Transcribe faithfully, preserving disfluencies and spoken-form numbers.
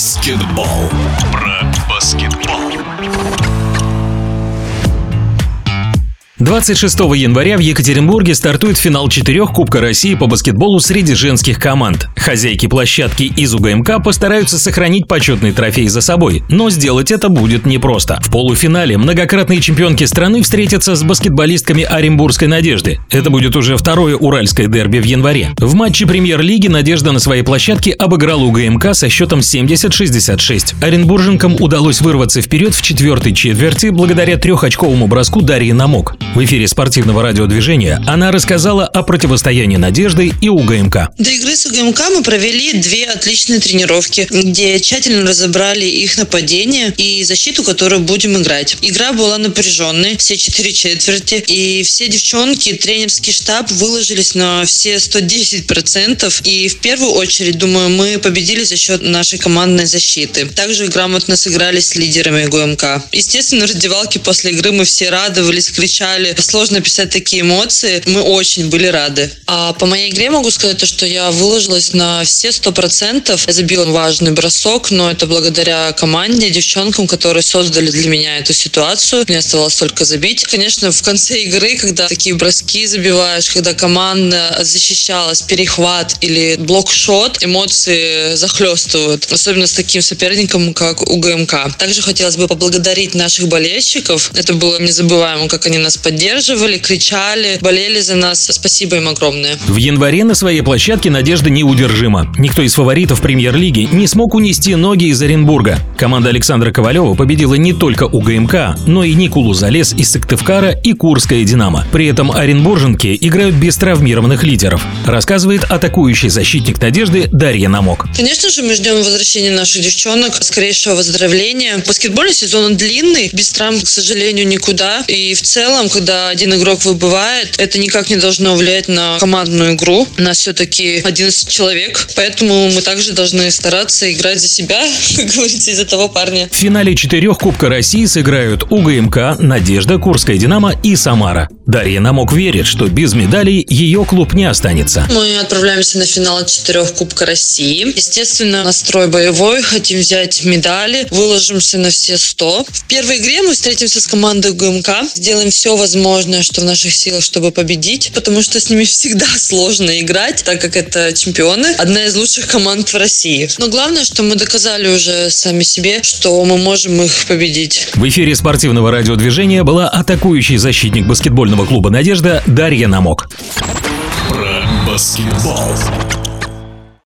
баскетбол. Про баскетбол. двадцать шестого января в Екатеринбурге стартует финал четырех Кубка России по баскетболу среди женских команд. Хозяйки площадки из УГМК постараются сохранить почетный трофей за собой, но сделать это будет непросто. В полуфинале многократные чемпионки страны встретятся с баскетболистками Оренбургской Надежды. Это будет уже второе уральское дерби в январе. В матче премьер-лиги Надежда на своей площадке обыграла УГМК со счетом семьдесят шестьдесят шесть. Оренбурженкам удалось вырваться вперед в четвертой четверти благодаря трехочковому броску Дарьи Намок. В эфире спортивного радио «Движение» она рассказала о противостоянии Надежды и УГМК. До игры с УГМК мы провели две отличные тренировки, где тщательно разобрали их нападение и защиту, которую будем играть. Игра была напряженной, все четыре четверти, и все девчонки, тренерский штаб выложились на все сто десять процентов. И в первую очередь, думаю, мы победили за счет нашей командной защиты. Также грамотно сыграли с лидерами УГМК. Естественно, в раздевалке после игры мы все радовались, кричали. Сложно писать такие эмоции. Мы очень были рады. А по моей игре могу сказать, что я выложилась на все сто процентов. Я забила важный бросок, но это благодаря команде, девчонкам, которые создали для меня эту ситуацию. Мне оставалось только забить. Конечно, в конце игры, когда такие броски забиваешь, когда команда защищалась, перехват или блокшот, эмоции захлестывают. Особенно с таким соперником, как УГМК. Также хотелось бы поблагодарить наших болельщиков. Это было незабываемо, как они нас поддерживали. Поддерживали, кричали, болели за нас. Спасибо им огромное. В январе на своей площадке Надежда неудержима. Никто из фаворитов премьер-лиги не смог унести ноги из Оренбурга. Команда Александра Ковалева победила не только УГМК, но и Нику Из-Аа-Лес из Сыктывкара и Курское Динамо. При этом оренбурженки играют без травмированных лидеров, рассказывает атакующий защитник Надежды Дарья Намок. Конечно же, мы ждем возвращения наших девчонок, скорейшего выздоровления. Баскетбольный сезон длинный, без травм, к сожалению, никуда. И в целом, когда один игрок выбывает, это никак не должно влиять на командную игру. У нас все-таки одиннадцать человек, поэтому мы также должны стараться играть за себя, как говорится, из-за того парня. В финале четырех Кубка России сыграют УГМК, Надежда, Курское Динамо и Самара. Дарья Намок верит, что без медалей ее клуб не останется. Мы отправляемся на финал четырех Кубка России. Естественно, настрой боевой, хотим взять медали, выложимся на все сто. В первой игре мы встретимся с командой УГМК, сделаем все возможное. Возможно, что в наших силах, чтобы победить, потому что с ними всегда сложно играть, так как это чемпионы, одна из лучших команд в России. Но главное, что мы доказали уже сами себе, что мы можем их победить. В эфире спортивного радио «Движение» была атакующий защитник баскетбольного клуба «Надежда» Дарья Намок. Про баскетбол.